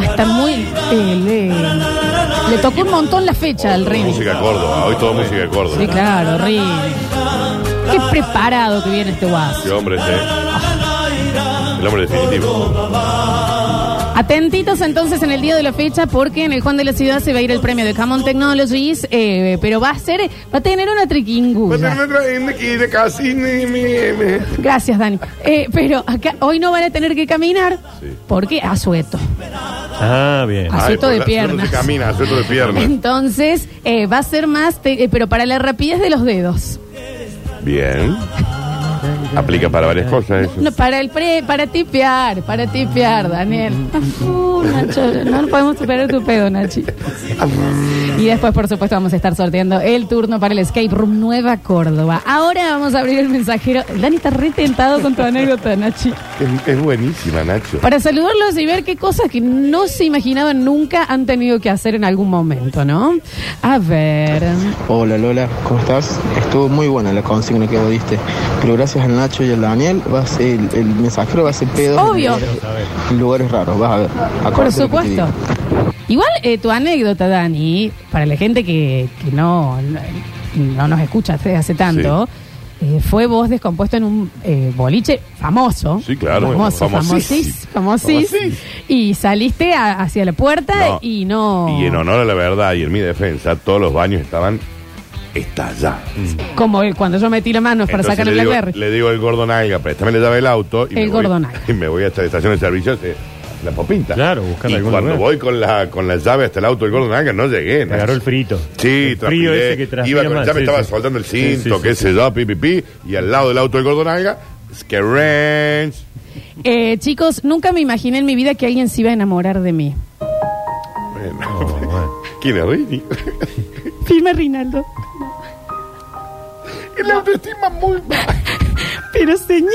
Hasta muy... le tocó un montón la fecha al Rini. Música de Córdoba, hoy todo música de Córdoba. Sí, claro, Rini. Qué preparado que viene este guaso. Qué hombre es, El hombre definitivo. Atentitos entonces en el día de la fecha, porque en el Juan de la Ciudad se va a ir el premio de Camon Technologies, pero va a tener una triquingulla. Gracias, Dani. Pero acá hoy no van a tener que caminar, porque asueto. Ah, bien. Asueto de piernas. Camina, asueto de piernas. Entonces va a ser más, pero para la rapidez de los dedos. Bien. Aplica para varias cosas eso. No, para tipear, Daniel. Nacho, no podemos superar tu pedo, Nachi. Y después, por supuesto, vamos a estar sorteando el turno para el Escape Room Nueva Córdoba. Ahora vamos a abrir el mensajero. Dani está re tentado con tu anécdota, Nachi. Es buenísima, Nacho. Para saludarlos y ver qué cosas que no se imaginaban nunca han tenido que hacer en algún momento, ¿no? A ver. Hola, Lola, ¿cómo estás? Estuvo muy buena la consigna que vos diste, pero gracias al Nacho y al Daniel, va a ser el mensajero, va a ser pedo. Obvio. En lugares raros, vas a ver. Por supuesto. Igual tu anécdota, Dani, para la gente que no nos escucha hace tanto, sí. Fue voz descompuesto en un boliche famoso. Sí, claro. Famosísimo. Y saliste hacia la puerta Y en honor a la verdad y en mi defensa, todos los baños estaban... estallados. Como cuando yo metí las manos para sacar el BlackBerry. Le digo al gordo nalga, préstame la llave del auto y me voy hasta la estación de servicio, la popinta. Claro, buscando algún lugar. Y cuando voy con la llave hasta el auto del gordo nalga no llegué. Me agarró el frito. Sí, frío ese que transpiré. Iba con la llave, estaba soltando el cinto, y al lado del auto del gordo nalga, Skerrange. Chicos, nunca me imaginé en mi vida que alguien se iba a enamorar de mí. Bueno. ¿Quién es Rini? Firme Rinaldo. El autoestima muy baja. Pero señor,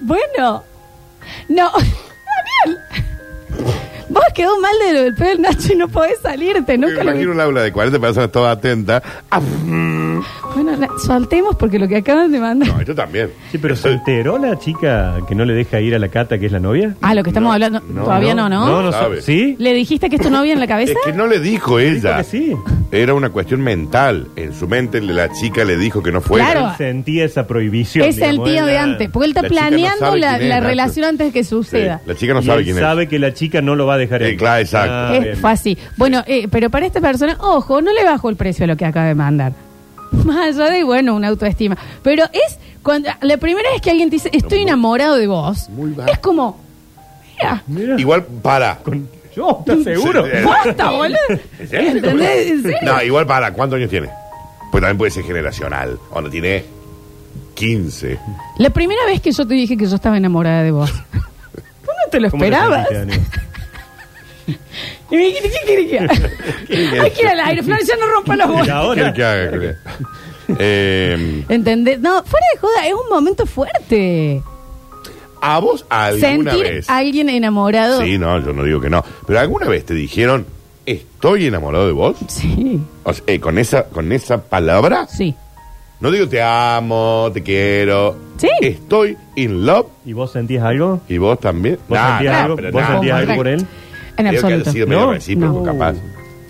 Daniel, vos quedó mal del pelo, Nacho, y no podés salirte. Nunca me imagino un aula de 40 personas toda atenta. Bueno, soltemos porque lo que acaban de mandar. No, yo también. Sí, pero ¿solteró la chica que no le deja ir a la cata, que es la novia? Ah, lo que estamos hablando. Todavía no. No, sabe. ¿Sí? ¿Le dijiste que es tu novia en la cabeza? Es que no le dijo ella. Dijo que sí. Era una cuestión mental. En su mente la chica le dijo que no fuera. Claro. Él sentía esa prohibición. Es el tío de antes. Porque él está planeando la relación antes de que suceda. Sí. La chica no sabe quién es. Sabe que la chica no lo va a dejar ir. Claro, exacto. Fue así. Bueno, pero para esta persona, ojo, no le bajó el precio a lo que acaba de mandar. Más allá de, una autoestima. Pero es cuando la primera vez que alguien te dice, estoy enamorado de vos, es como, mira. Igual para. Yo, ¿estás seguro? ¡Basta, boludo! ¿Entendés? ¿En serio? No, igual para. ¿Cuántos años tiene? Pues también puede ser generacional. Cuando tiene 15. La primera vez que yo te dije que yo estaba enamorada de vos, ¿tú no te lo esperabas? Y me dijiste, ¿qué quiere que haga? Hay que ir al aire, Flor, ya no rompa los bolos. ¿Qué haga? ¿Entendés? No, fuera de joda, es un momento fuerte. ¿A vos alguna vez? ¿Sentir a alguien enamorado? Sí, no, yo no digo que no. Pero ¿alguna vez te dijeron, estoy enamorado de vos? Sí. O sea, ¿con esa palabra? Sí. No digo te amo, te quiero. Sí. Estoy in love. ¿Y vos sentías algo? ¿Y vos también? ¿Vos sentías algo por él? En absoluto. Capaz.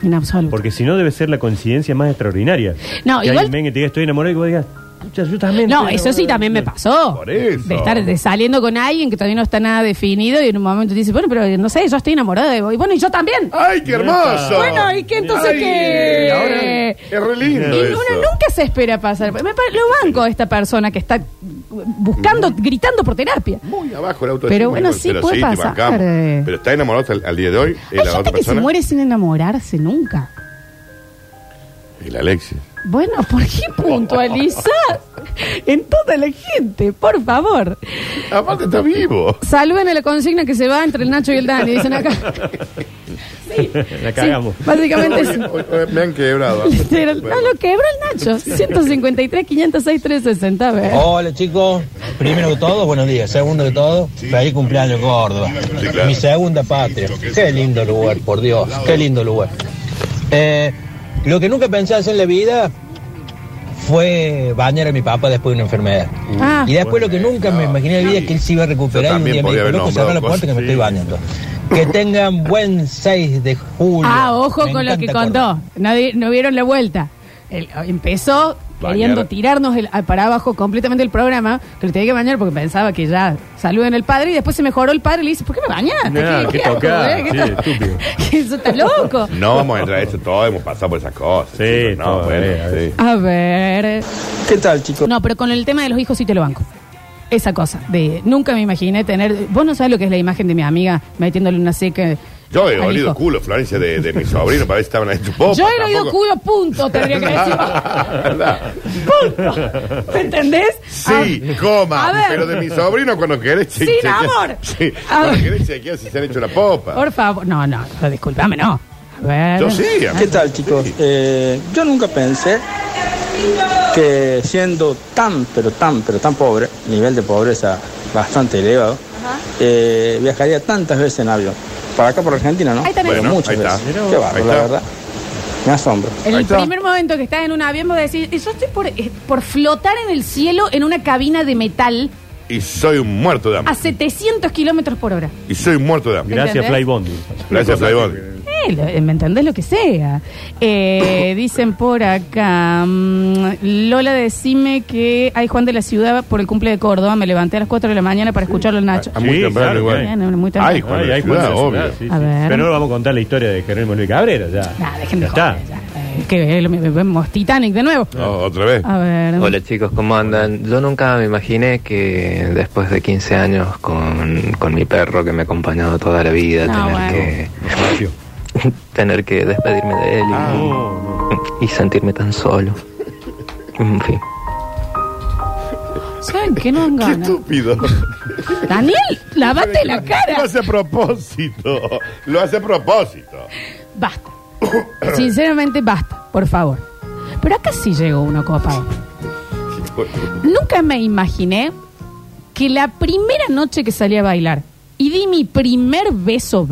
En absoluto. Porque si no, debe ser la coincidencia más extraordinaria. No, que igual. Alguien que te diga, estoy enamorado, y vos digas, yo también. No, eso sí también me pasó. Por eso. De estar saliendo con alguien que todavía no está nada definido y en un momento te dice, pero no sé, yo estoy enamorado de vos. Y bueno, y yo también. ¡Ay, qué hermoso! Bueno, ¿y qué entonces qué? Ahora es re lindo. Y eso. Uno nunca se espera pasar. Lo banco a esta persona que está buscando, gritando por terapia. Muy abajo el autoestima. Pero bueno, sí puede pasar. Pero está enamorado al día de hoy. Hay gente otra que persona se muere sin enamorarse nunca. El Alexis. Bueno, ¿por qué puntualizás en toda la gente? Por favor. Aparte está vivo. Saluden a la consigna que se va entre el Nacho y el Dani. Dicen acá. Sí. La cagamos. Sí, básicamente es... hoy me han quebrado. No, lo quebró el Nacho. 153, 506, 360. A ver. Hola, chicos. Primero que todo, buenos días. Segundo que todo, feliz cumpleaños, Córdoba. Sí, claro. Mi segunda patria. Qué lindo lugar, por Dios. Qué lindo lugar. Lo que nunca pensé hacer en la vida fue bañar a mi papá después de una enfermedad. Ah. Y después, bueno, lo que nunca me imaginé en la vida es que él se iba a recuperar y un día me dijo, loco, cerrá la puerta que me estoy bañando. Que tengan buen 6 de julio. Ah, ojo con lo que contó. No vieron la vuelta. Empezó queriendo tirarnos para abajo completamente el programa, que lo tenía que bañar porque pensaba que ya saluden al padre, y después se mejoró el padre y le dice, ¿por qué me bañaste? No, ¿Qué toca? Sí, estúpido. Eso está loco. No vamos a entrar en eso, todos hemos pasado por esas cosas. Sí, no, bueno. A ver. ¿Qué tal, chicos? No, pero con el tema de los hijos sí te lo banco. Esa cosa de nunca me imaginé tener... Vos no sabés lo que es la imagen de mi amiga metiéndole una seca... Yo he olido culo, Florencia, de mi sobrino, para ver si estaban ahí en tu popa. Yo he olido culo, punto, tendría que decir. Punto. ¿Me entendés? Sí, coma. Pero de mi sobrino, cuando querés chequear. Sin amor. Sí, cuando querés chequear si se han hecho la popa. Por favor. No, discúlpame, no. A ver. Yo sí. ¿Qué tal, chicos? Sí. Yo nunca pensé que siendo tan pobre, nivel de pobreza bastante elevado, viajaría tantas veces en avión. Para acá, por Argentina, ¿no? Ahí también. Bueno, muchas veces. Qué bárbaro, la verdad. Me asombro. En el primer momento que estás en un avión, vos decís, yo estoy por flotar en el cielo en una cabina de metal. Y soy un muerto de hambre. A 700 kilómetros por hora. Y soy un muerto de hambre. Gracias, Flybondi. Gracias, Flybondi. ¿Me entendés lo que sea? Dicen por acá, Lola, decime que hay Juan de la Ciudad por el cumple de Córdoba. Me levanté a las 4 de la mañana para escucharlo en Nacho. Muy temprano, igual. Hay Juan de la Ciudad, obvio. Sí. Pero no vamos a contar la historia de Jerónimo Luis Cabrera, ya. Nah, dejen de joder, ya. Que vemos Titanic de nuevo. Otra vez. A ver. Hola, chicos, ¿cómo andan? Yo nunca me imaginé que después de 15 años con mi perro que me ha acompañado toda la vida, tener que despedirme de él y sentirme tan solo. En fin. ¿Saben qué no han ganado? ¡Qué estúpido! Daniel, lávate la cara. Lo hace a propósito. Basta. Sinceramente, basta, por favor. Pero acá sí llegó uno copado. Nunca me imaginé que la primera noche que salí a bailar y di mi primer beso,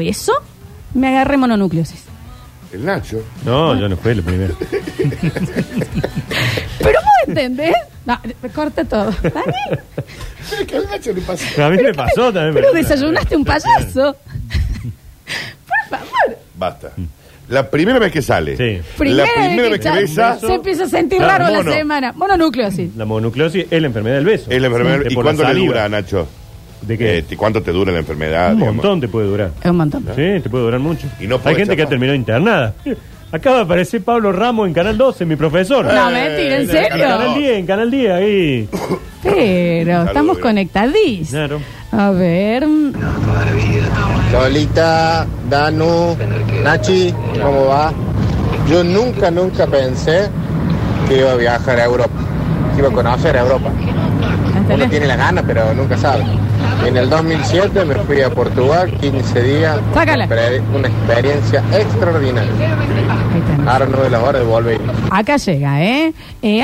me agarré mononucleosis. ¿El Nacho? No, yo no fui el primero. Pero vos entendés. No, corta todo. ¿Daniel? Pero que al Nacho le pasó. A mí me pasó también. Pero desayunaste un payaso. Por favor. Basta. La primera vez que sale. Sí. La primera vez que besa. Se empieza a sentir raro la semana. Mononucleosis. La mononucleosis es la enfermedad del beso. ¿Y cuánto le dura, Nacho? ¿De qué? ¿Cuánto te dura la enfermedad? Un montón te puede durar. Es un montón. Sí, te puede durar mucho. Y no hay gente que ha terminado internada. Acaba de aparecer Pablo Ramos en Canal 12, mi profesor. No, mentira, ¿en serio? En Canal 10, ahí. Pero estamos conectadísimos. Claro. A ver. Lolita, Danu, Nachi, ¿cómo va? Yo nunca pensé que iba a viajar a Europa, que iba a conocer a Europa. Uno tiene las ganas, pero nunca sabe. En el 2007 me fui a Portugal, 15 días, una experiencia extraordinaria. Ahora 9 horas de volver. Acá llega,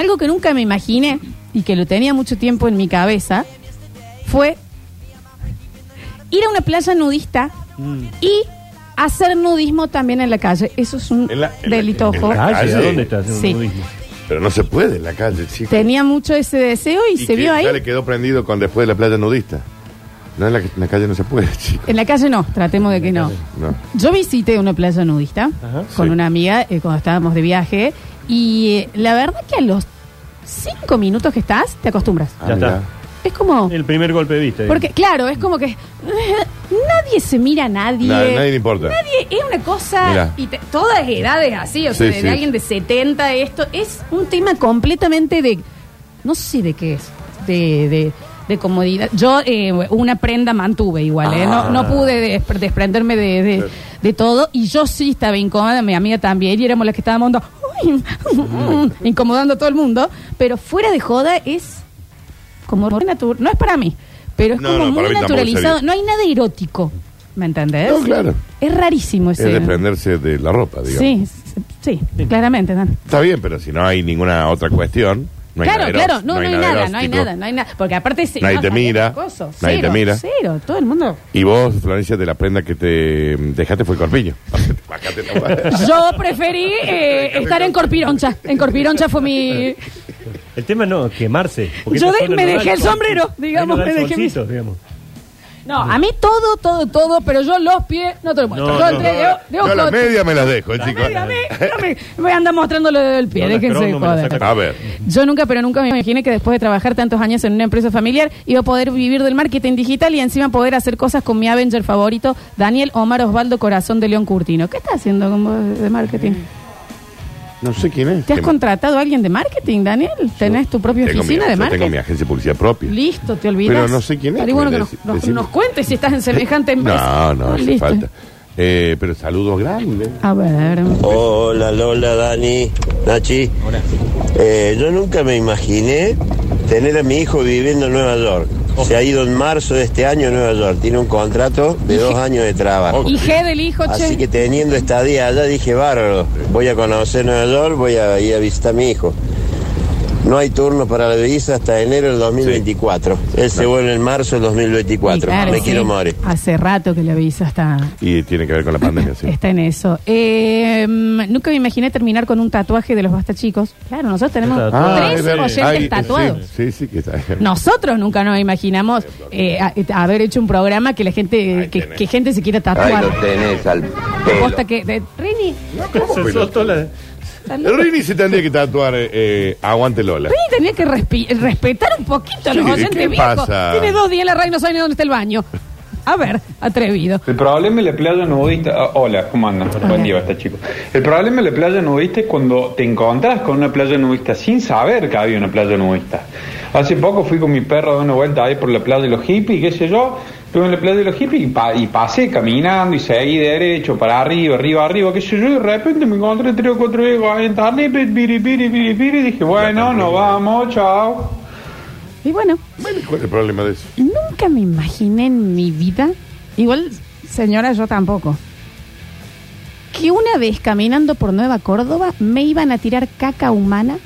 algo que nunca me imaginé y que lo tenía mucho tiempo en mi cabeza fue ir a una playa nudista y hacer nudismo también en la calle. Eso es un delito. ¿Dónde está haciendo nudismo? Pero no se puede en la calle, chicos. Tenía mucho ese deseo y se vio ahí. Ya le quedó prendido con después de la playa nudista. No, en la calle no se puede, chicos. En la calle no, tratemos de que no. Yo visité una playa nudista con una amiga cuando estábamos de viaje y la verdad que a los 5 minutos que estás, te acostumbras. Ya está. Es como... el primer golpe de vista. Porque, claro, es como que... nadie se mira a nadie. Nadie le importa. Nadie... es una cosa... mirá. Y todas edades así. O sea, de alguien de 70, esto... es un tema completamente de... no sé de qué es. De comodidad. Yo una prenda mantuve igual, No pude desprenderme de todo. Y yo sí estaba incómoda, mi amiga también. Y éramos las que estábamos... incomodando a todo el mundo. Pero fuera de joda es... como no es para mí, pero es como muy naturalizado. No hay nada erótico, ¿me entendés? No, claro. Es rarísimo ese. Es desprenderse de la ropa, digamos. Sí, claramente, Dan. Está bien, pero si no hay ninguna otra cuestión, no hay nada. Claro, no hay nada. Porque aparte nadie te mira. Cero, todo el mundo. Y vos, Florencia, de la prenda que te dejaste fue el corpiño. Yo preferí estar en Corpironcha. En Corpironcha fue mi... El tema no es quemarse. Yo me dejé el sombrero, digamos. Me dejé mis... digamos. No, a mí todo, pero yo los pies no te lo muestro. Yo las medias me las dejo, chicos. Me anda mostrando lo del pie, déjense joder. A ver. Yo nunca, pero nunca me imaginé que después de trabajar tantos años en una empresa familiar, iba a poder vivir del marketing digital y encima poder hacer cosas con mi Avenger favorito, Daniel Omar Osvaldo Corazón de León Curtino. ¿Qué estás haciendo con vos de marketing? No sé quién es. ¿Te has contratado a alguien de marketing, Daniel? ¿Tenés tu propia oficina de marketing? Tengo mi agencia de publicidad propia. Listo, te olvidas. Pero no sé quién es. Pero bueno, que nos cuentes si estás en semejante empresa. No, hace falta. Pero saludos grandes. A ver. Hola, Lola, Dani, Nachi. Hola. Yo nunca me imaginé tener a mi hijo viviendo en Nueva York. Se ha ido en marzo de este año a Nueva York. Tiene un contrato de 2 años de trabajo. Y G del hijo, che. Así que teniendo estadía allá dije, bárbaro, voy a conocer Nueva York, voy a ir a visitar a mi hijo. No hay turno para la visa hasta enero del 2024. Sí. Él se vuelve en marzo del 2024. Claro, me quiero morir. Hace rato que la visa está... Y tiene que ver con la pandemia, sí. Está en eso. Nunca me imaginé terminar con un tatuaje de los Basta Chicos. Claro, nosotros tenemos 3 oyentes tatuados. Sí, que está bien. Nosotros nunca nos imaginamos haber hecho un programa que la gente que gente se quiera tatuar. Ahí lo tenés al pelo. ¿Rini? No, Rini se tendría que tatuar Aguante Lola. Rini tenía que respetar un poquito a los oyentes viejos. Tiene 2 días en la radio y no sabe ni dónde está el baño. A ver, atrevido. El problema en la playa nudista... hola, ¿cómo andan? Buen día, Basta Chicos. El problema en la playa nudista es cuando te encontrás con una playa nudista sin saber que había una playa nudista. Hace poco fui con mi perro de una vuelta ahí por la playa de los hippies, qué sé yo. Estuve en la playa de los hippies y pasé caminando y seguí derecho para arriba, qué sé yo. Y de repente me encontré 3 o 4 viejos ahí en Tarnipet, piri, y dije, bueno, nos vamos, chao. Y bueno, ¿cuál es el problema de eso? Nunca me imaginé en mi vida, igual señora yo tampoco, que una vez caminando por Nueva Córdoba me iban a tirar caca humana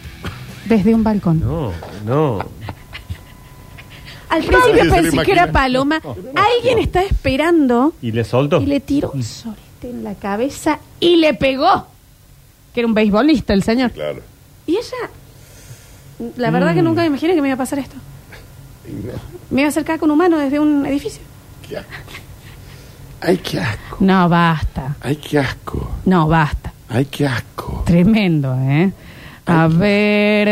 desde un balcón. No. Al principio pensé que era paloma. Alguien está esperando. ¿Y le soltó? Y le tiró un sorete en la cabeza y le pegó. Que era un beisbolista el señor. Sí, claro. Y ella... La verdad que nunca me imaginé que me iba a pasar esto. Me iba a acercar con un humano desde un edificio. Qué asco. Ay, qué asco. No, basta. Ay, qué asco. No, basta. Ay, qué asco. Tremendo, ¿eh? A ver...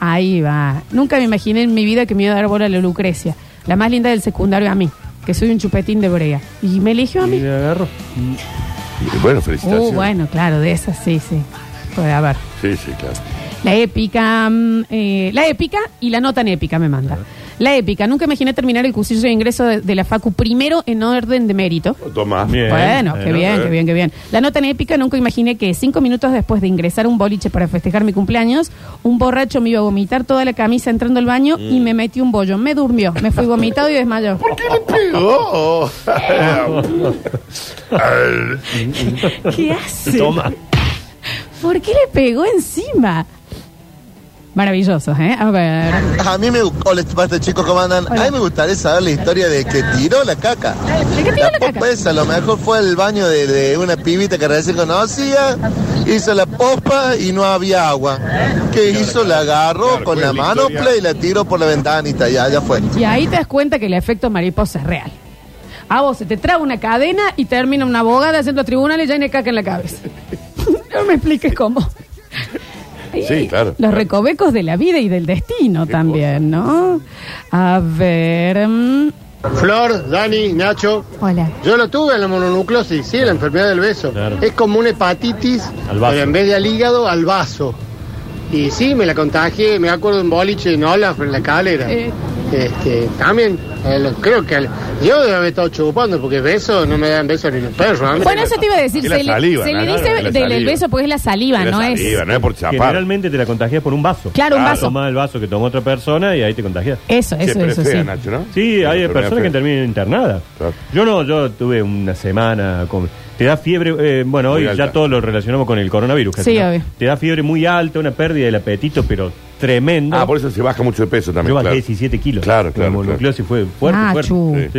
ahí va. Nunca me imaginé en mi vida que me iba a dar bola a la Lucrecia. La más linda del secundario a mí. Que soy un chupetín de brea. Y me eligió a mí. Y me agarró. Bueno, felicitaciones. Bueno, claro, de esas sí. Pues, a ver. Sí, claro. La épica y la no tan épica me manda. La épica, nunca imaginé terminar el cursillo de ingreso de la facu primero en orden de mérito. Tomás, bien. Bueno, qué bien. La no tan épica, nunca imaginé que 5 minutos después de ingresar a un boliche para festejar mi cumpleaños, un borracho me iba a vomitar toda la camisa entrando al baño y me metí un bollo. Me durmió, me fui vomitado y desmayó. ¿Por qué le pegó? ¿Qué hace? Toma. ¿Por qué le pegó encima? Maravillosos, ¿eh? A ver. Hola, Basta Chicos, ¿cómo andan? Hola. A mí me gustaría saber la historia de que tiró la caca. ¿De qué tiró la caca? Pues a lo mejor fue al baño de una pibita que recién conocía, hizo la popa y no había agua. ¿Qué hizo? La agarró con la manopla y la tiró por la ventanita y allá fue. Y ahí te das cuenta que el efecto mariposa es real. A vos se te trae una cadena y termina una abogada haciendo tribunales y ya tiene caca en la cabeza. No me expliques cómo. Sí, claro. Los recovecos de la vida y del destino también, ¿no? A ver. Flor, Dani, Nacho. Hola. Yo lo tuve en la mononucleosis, sí, la enfermedad del beso. Claro. Es como una hepatitis, pero en vez de al hígado, al vaso. Y sí, me la contagié, me acuerdo en boliche, en Olaf, en la calera. También, creo que yo debo haber estado chupando porque besos no me dan besos ni los perros. Bueno, eso te iba a decir, se le dice del beso porque es la saliva, no es por chapar. Generalmente te la contagias por un vaso. Claro, un vaso. Tomás el vaso que tomó otra persona y ahí te contagias. Eso, sí. Nacho, ¿no? Sí, hay personas que terminan internadas. Claro. Yo tuve una semana con... Te da fiebre, bueno, hoy ya todos lo relacionamos con el coronavirus. Sí, obvio. Te da fiebre muy alta, una pérdida del apetito, pero tremenda. Ah, por eso se baja mucho de peso también. Yo bajé 17 kilos. Claro. La mononucleosis fue fuerte.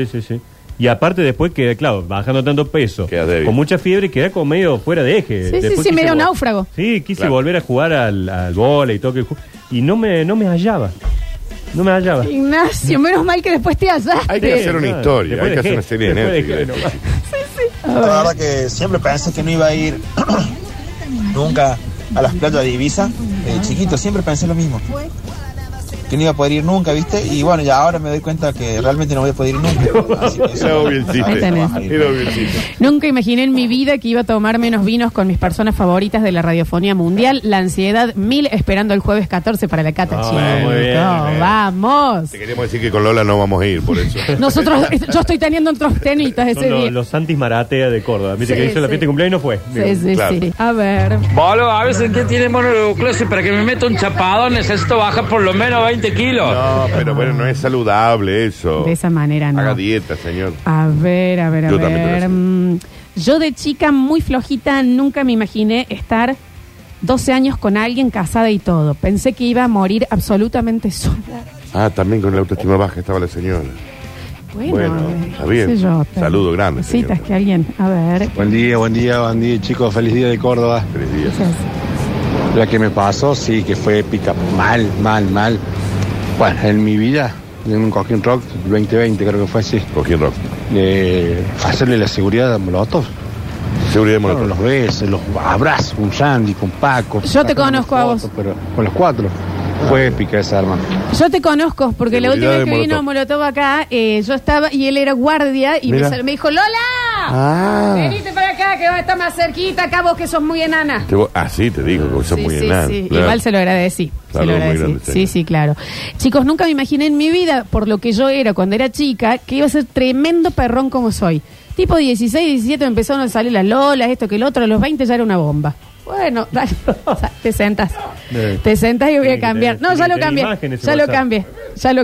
Sí. Y aparte después queda, claro, bajando tanto peso, con mucha fiebre, queda como medio fuera de eje. Sí, sí, me da un náufrago. Sí, quise volver a jugar al vóley y todo, y no me hallaba. No me hallaba. Ignacio, menos mal que después te hallaste. Hay que hacer una historia, después hay que hacer una serie de Netflix. La verdad que siempre pensé que no iba a ir nunca a las playas de Ibiza. Chiquito, siempre pensé lo mismo. Que no iba a poder ir nunca, ¿viste? Y bueno, ya ahora me doy cuenta que realmente no voy a poder ir nunca. Así que era obvio el chiste. Nunca imaginé en mi vida que iba a tomar menos vinos con mis personas favoritas de la radiofonía mundial. La ansiedad mil, esperando el jueves 14 para la cata. Muy bien, vamos. Te queremos decir que con Lola no vamos a ir, por eso. Nosotros, yo estoy teniendo otros tenitas ese día. Los Santis Maratea de Córdoba. Viste que hizo la fiesta de cumpleaños y no fue. Sí. A ver. Bolo, a veces que tiene monoclose para que me meta un chapadón necesito bajar por lo menos 20 kilos. No, pero bueno, no es saludable eso. De esa manera no. Haga dieta, señor. A ver. Yo de chica muy flojita nunca me imaginé estar 12 años con alguien, casada y todo. Pensé que iba a morir absolutamente sola. Ah, también con la autoestima baja estaba la señora. Bueno, está bien. Yo, saludo grande. Citas que alguien, a ver. Buen día, chicos. Feliz día de Córdoba. Feliz día. Gracias. La que me pasó, sí, que fue épica, mal. Bueno, en mi vida, en un Coquín Rock 2020 creo que fue así. Coquín Rock. Hacerle la seguridad a Molotov. Seguridad de Molotov. Bueno, los besos, los abrazos, un Sandy, con Paco. Yo te conozco a vos. Pero con los cuatro. Fue épica esa, hermano. Yo te conozco, porque seguridad la última vez que Molotov. Vino Molotov acá, yo estaba y él era guardia y me dijo, Lola, venite para acá que vas a estar más cerquita, acá vos que sos muy enana. Sí, te digo que sos muy enana. Sí. Claro. Igual se lo agradecí. Sí, claro. Chicos, nunca me imaginé en mi vida, por lo que yo era cuando era chica, que iba a ser tremendo perrón como soy. Tipo 16, 17 me empezaron a salir las lolas, esto que el otro, a los 20 ya era una bomba. Bueno, dale, te sentas y voy a cambiar. No, ya lo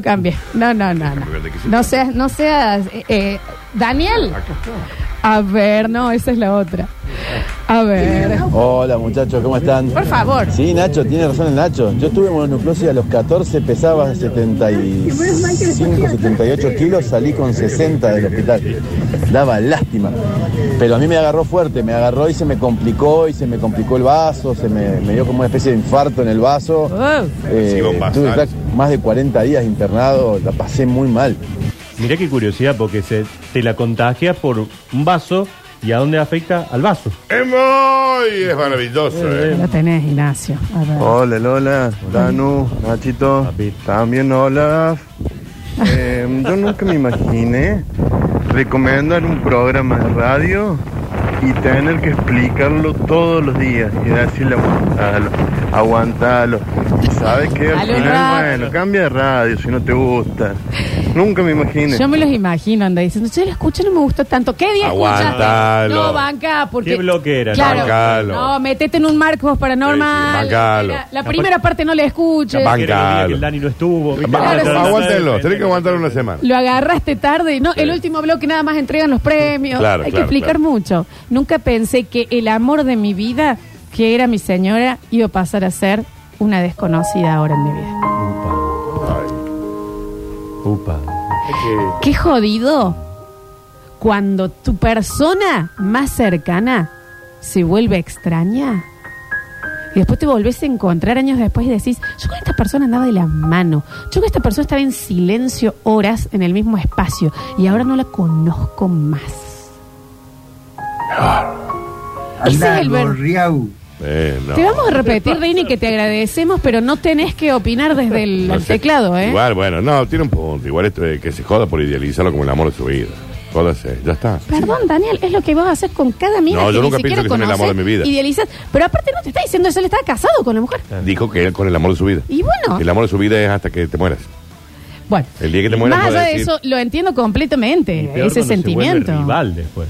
cambié. No. No seas. Daniel. A ver, no, esa es la otra. A ver. Hola, muchachos, ¿cómo están? Por favor. Sí, Nacho, tiene razón el Nacho. Yo tuve mononucleosis a los 14, pesaba 75, 78 kilos, salí con 60 del hospital. Daba lástima. Pero a mí me agarró fuerte, y se me complicó el vaso, me dio como una especie de infarto en el vaso. Tuve más de 40 días internado, la pasé muy mal. Mirá qué curiosidad, porque te la contagias por un vaso y a dónde afecta al vaso. Es maravilloso. Lo tenés, Ignacio. Hola, Lola, Danu, Nachito, Papito. También Olaf. Yo nunca me imaginé recomendar un programa de radio y tener que explicarlo todos los días y decirle aguantalo. Y sabes que al final, bueno, cambia de radio si no te gusta. Nunca me imaginé. Yo me los imagino, anda diciendo, che, lo escucho, no me gustó tanto. ¿Qué día escuchaste? No, banca, porque... ¿Qué bloquera? Claro, bancalo. No, metete en un marco paranormal. Sí, bancalo. La primera parte no la escuches. Bancalo. El Dani no estuvo. Aguántalo, tenés que aguantar una semana. Lo agarraste tarde. No, el último bloque nada más entregan los premios. Claro, hay que explicar mucho. Nunca pensé que el amor de mi vida, que era mi señora, iba a pasar a ser una desconocida ahora en mi vida. Upa. Qué jodido cuando tu persona más cercana se vuelve extraña y después te volvés a encontrar años después y decís, yo con esta persona andaba de la mano, yo con esta persona estaba en silencio horas en el mismo espacio y ahora no la conozco más. Ese es el verbo. No. Te vamos a repetir, Rini, que te agradecemos, pero no tenés que opinar desde el teclado, ¿eh? Igual, bueno, no, tiene un punto. Igual esto de que se joda por idealizarlo como el amor de su vida. Jódase, ya está. Perdón, Daniel, es lo que vos haces con cada mina. No, yo nunca pienso que es el amor de mi vida. Idealizás, pero aparte no te está diciendo eso, él estaba casado con la mujer. Dijo que él con el amor de su vida. Y bueno. El amor de su vida es hasta que te mueras. Bueno. El día que te mueras. Más allá de eso, lo entiendo completamente, ese sentimiento. Se vuelve rival después.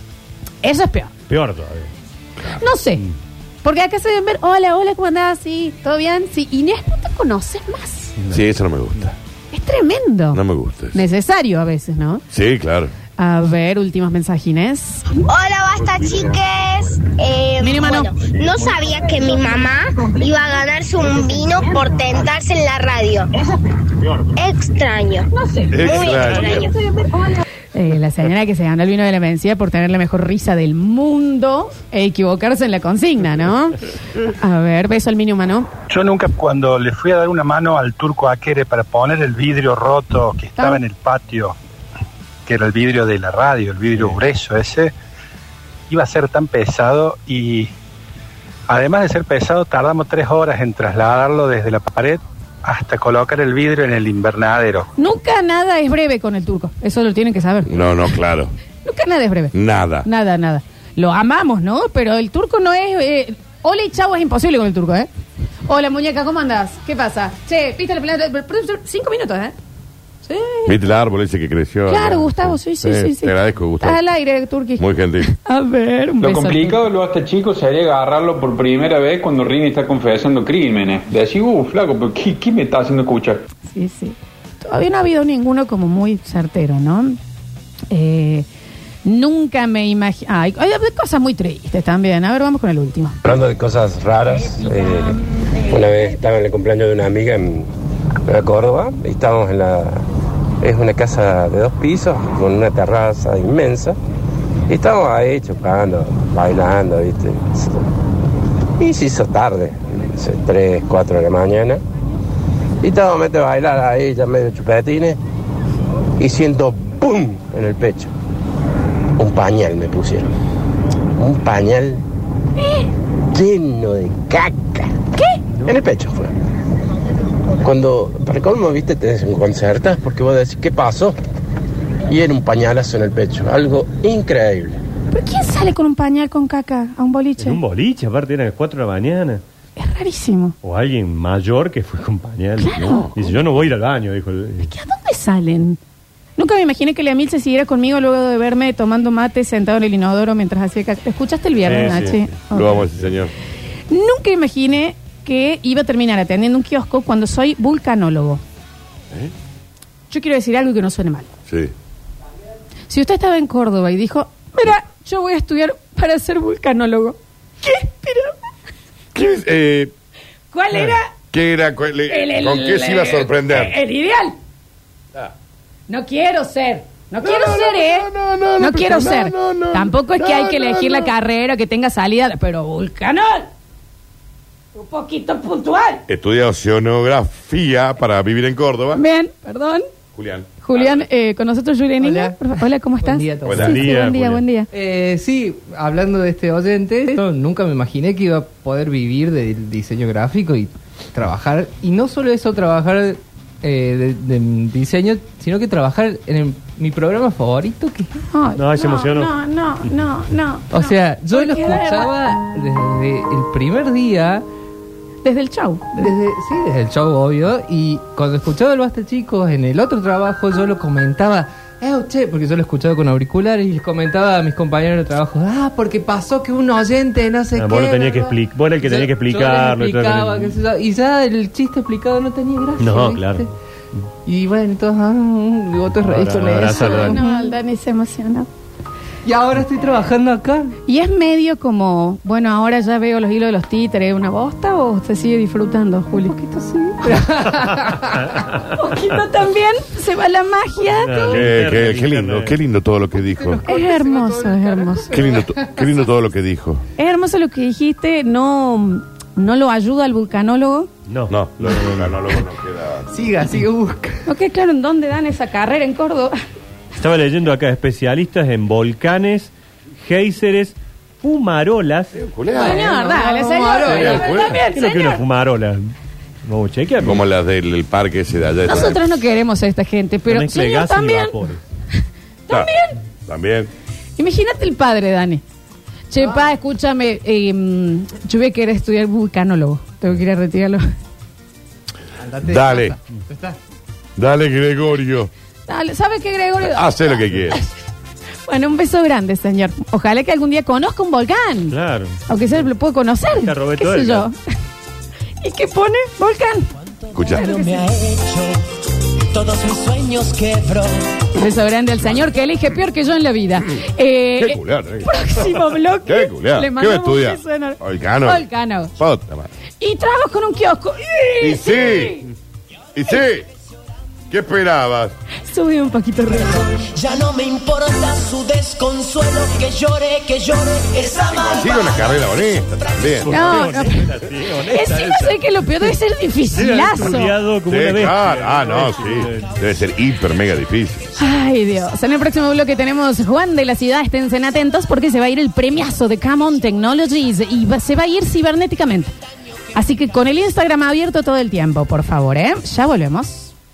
Eso es peor. Peor todavía. Claro. No sé. Porque acá se deben ver, hola, ¿cómo andás? Sí, ¿todo bien? Sí, Inés, no te conoces más. Sí, eso no me gusta. Es tremendo. No me gusta. Eso. Necesario a veces, ¿no? Sí, claro. A ver, últimos mensajines. Hola, basta, chiques. Bueno, no sabía que mi mamá iba a ganarse un vino por tentarse en la radio. Extraño. No sé. Muy extraño. La señora que se ganó el vino de la vencida por tener la mejor risa del mundo e equivocarse en la consigna, ¿no? A ver, beso al mini humano. Yo nunca, cuando le fui a dar una mano al turco Aquere para poner el vidrio roto que estaba en el patio, que era el vidrio de la radio, el vidrio grueso ese, iba a ser tan pesado y además de ser pesado, tardamos 3 horas en trasladarlo desde la pared hasta colocar el vidrio en el invernadero. Nunca nada es breve con el turco, eso lo tienen que saber. No, claro. Nunca nada es breve. Nada. Lo amamos, ¿no? Pero el turco no es... hola y chavo es imposible con el turco, ¿eh? Hola, muñeca, ¿cómo andás? ¿Qué pasa? Che, ¿viste la planta? 5 minutos, ¿eh? Sí. ¿Viste el árbol ese que creció? Claro, Gustavo, sí. Te agradezco, Gustavo. Está al aire, Turquía. Muy gentil. A ver, un beso. Lo complicado, lo hasta chico, sería agarrarlo por primera vez cuando Rini está confesando crímenes. Decir, flaco, pero ¿qué me está haciendo escuchar? Sí. Todavía no ha habido ninguno como muy certero, ¿no? Nunca me imagino... Hay cosas muy tristes también. A ver, vamos con el último. Hablando de cosas raras, una vez estaba en el cumpleaños de una amiga en Nueva Córdoba, y estábamos en es una casa de 2 pisos con una terraza inmensa, y estábamos ahí chupando, bailando, ¿viste? Y se hizo tarde, 3, 4 de la mañana, y estábamos metidos a bailar ahí, ya medio chupetines, y siento ¡pum! En el pecho. Un pañal me pusieron. Un pañal lleno de caca. ¿Qué? En el pecho fue. Cuando, para colmo, viste, te desconcertas porque vos decís, ¿qué pasó? Y era un pañalazo en el pecho, algo increíble. ¿Pero quién sale con un pañal con caca a un boliche? En un boliche, aparte eran las 4 de la mañana. Es rarísimo. O alguien mayor que fue con pañal. Claro. ¿No? Dice, yo no voy a ir al baño, dijo. ¿Es que a dónde salen? Nunca me imaginé que Leamil se siguiera conmigo luego de verme tomando mate sentado en el inodoro mientras hacía caca. ¿Escuchaste el viernes, Nachi? Sí. Okay. Lo vamos, sí, señor. Nunca imaginé que iba a terminar atendiendo un kiosco cuando soy vulcanólogo. ¿Eh? Yo quiero decir algo que no suene mal. Sí. Si usted estaba en Córdoba y dijo, mira, yo voy a estudiar para ser vulcanólogo. ¿Qué? ¿Qué? ¿Cuál era? ¿Qué era? ¿Con qué se iba a sorprender? El ideal. Ah. No quiero ser. No. Tampoco es que hay que elegir la carrera que tenga salida, pero vulcanólogo. Un poquito puntual. Estudia oceanografía para vivir en Córdoba. Bien, perdón. Julián, con nosotros Julianina. Hola, ¿cómo estás? Buen día. Sí, hablando de este oyente, nunca me imaginé que iba a poder vivir del diseño gráfico y trabajar. Y no solo eso, trabajar de diseño, sino que trabajar en mi programa favorito. Que... No, se emocionó. No. O sea, yo lo escuchaba desde el primer día... Desde el show. Desde el show, obvio. Y cuando escuchaba el Basta Chicos en el otro trabajo, yo lo comentaba, che, porque yo lo escuchaba con auriculares y les comentaba a mis compañeros de trabajo, porque pasó que un oyente no sé qué. Vos tenía que explicar. Vos era el que tenía que explicarlo. Y ya el chiste explicado no tenía gracia. No, ¿viste? Claro. Y bueno, entonces, vos reís con eso. No, el Dani se emocionó. Y ahora estoy trabajando acá. Y es medio como, bueno, ahora ya veo los hilos de los títeres, ¿una bosta o se sigue disfrutando, Juli? Un poquito sí. Un poquito también, se va la magia. No, qué lindo todo lo que dijo. Es hermoso, es hermoso. Qué lindo todo lo que dijo. Es hermoso lo que dijiste, no lo ayuda al vulcanólogo. No, lo del vulcanólogo no queda. Sigue buscando. Ok, claro, ¿en dónde dan esa carrera en Córdoba? Estaba leyendo acá especialistas en volcanes, géiseres, fumarolas. Creo que una fumarola. Vamos a chequear. Como las del parque ese de allá. Nosotros no queremos a esta gente, pero señor, también. Imagínate el padre, Dani. Chepa, escúchame, yo voy a querer estudiar vulcanólogo. Tengo que ir a retirarlo. Andate. Dale, Gregorio. ¿Sabes qué, Gregorio? Hace lo que quieras. Bueno, un beso grande, señor. Ojalá que algún día conozca un volcán. Claro. Aunque se lo pueda conocer. ¿Qué sé yo? ¿Y qué pone? Volcán. Escucha. Todos mis sueños quebró. Un beso grande al señor que elige peor que yo en la vida. Qué culiar, próximo bloque. Qué culiar. ¿Qué va a estudiar? Volcano. Y trabajos con un kiosco. Y sí. ¿Qué esperabas? Subí un poquito el reloj. Ya no me importa su desconsuelo, que llore esa maldad. Sigo una carrera honesta también. No, no. Encima sé que lo peor debe ser dificilazo. Sí, claro, debe ser hiper mega difícil. Ay, Dios. En el próximo bloque tenemos Juan de la Ciudad. Estén atentos porque se va a ir el premiazo de Camon Technologies y se va a ir cibernéticamente. Así que con el Instagram abierto todo el tiempo, por favor, ¿eh? Ya volvemos.